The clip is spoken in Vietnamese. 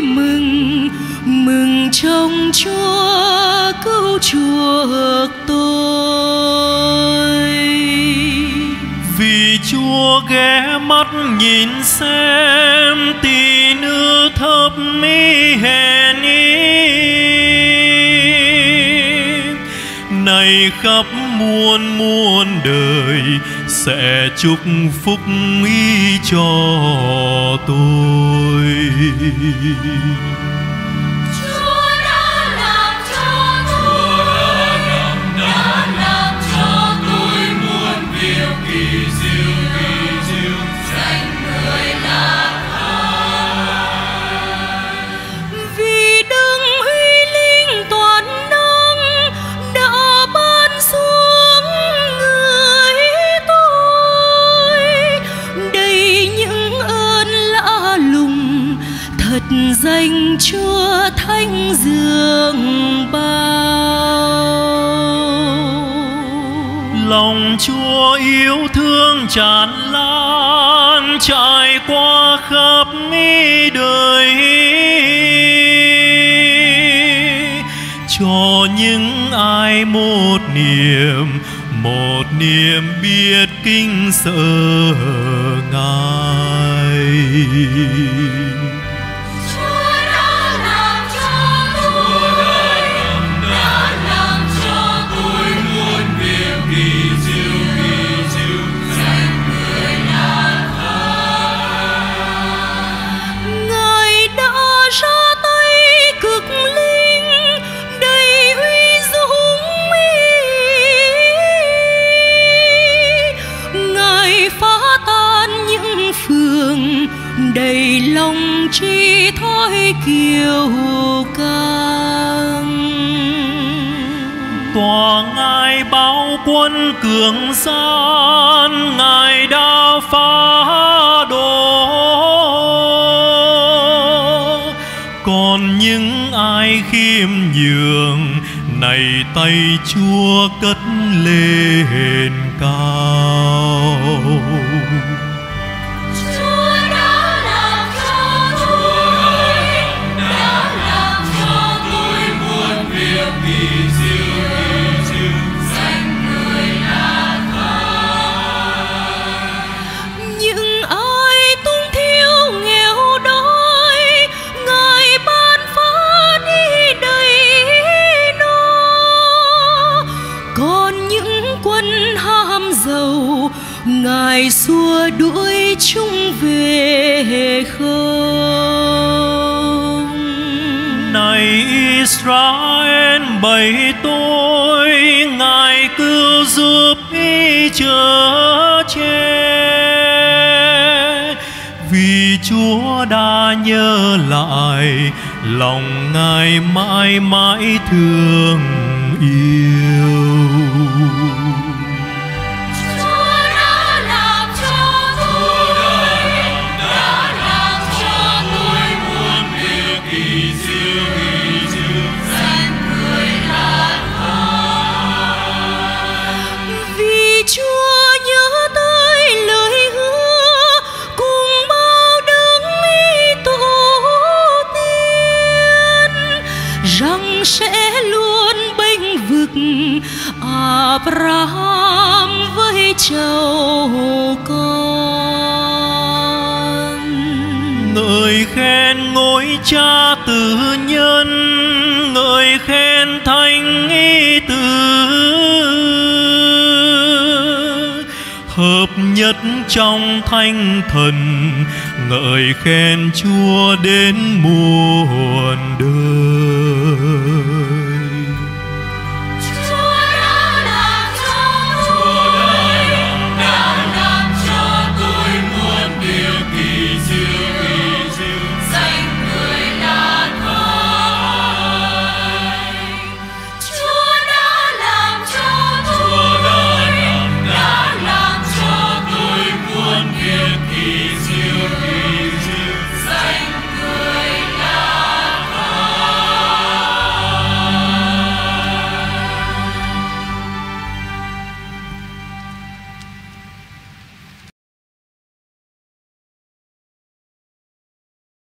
vui mừng, mừng trong Chúa cứu chuộc tôi. Vì Chúa ghé mắt nhìn xem tỳ nữ thấp mi hèn ý, này khắp muôn muôn đời sẽ chúc phúc ý cho tôi. Danh Chúa thánh dường bao, lòng Chúa yêu thương tràn lan trải qua khắp đời, cho những ai một niềm biết kính sợ Ngài. Đầy lòng trí thói kiêu căng, tòa Ngài bao quân cường gian, Ngài đã phá đổ. Còn những ai khiêm nhường, này tay Chúa cất lên cao. Ngài xua đuổi chúng về không. Này Israel bày tôi, Ngài cứu giúp ý chở che. Vì Chúa đã nhớ lại, lòng Ngài mãi mãi thương yêu. Sẽ luôn bênh vực Abraham với cháu con. Người khen ngôi Cha tự nhân, người khen Thánh Ý Tử, hợp nhất trong Thánh Thần, ngợi khen Chúa đến muôn đời.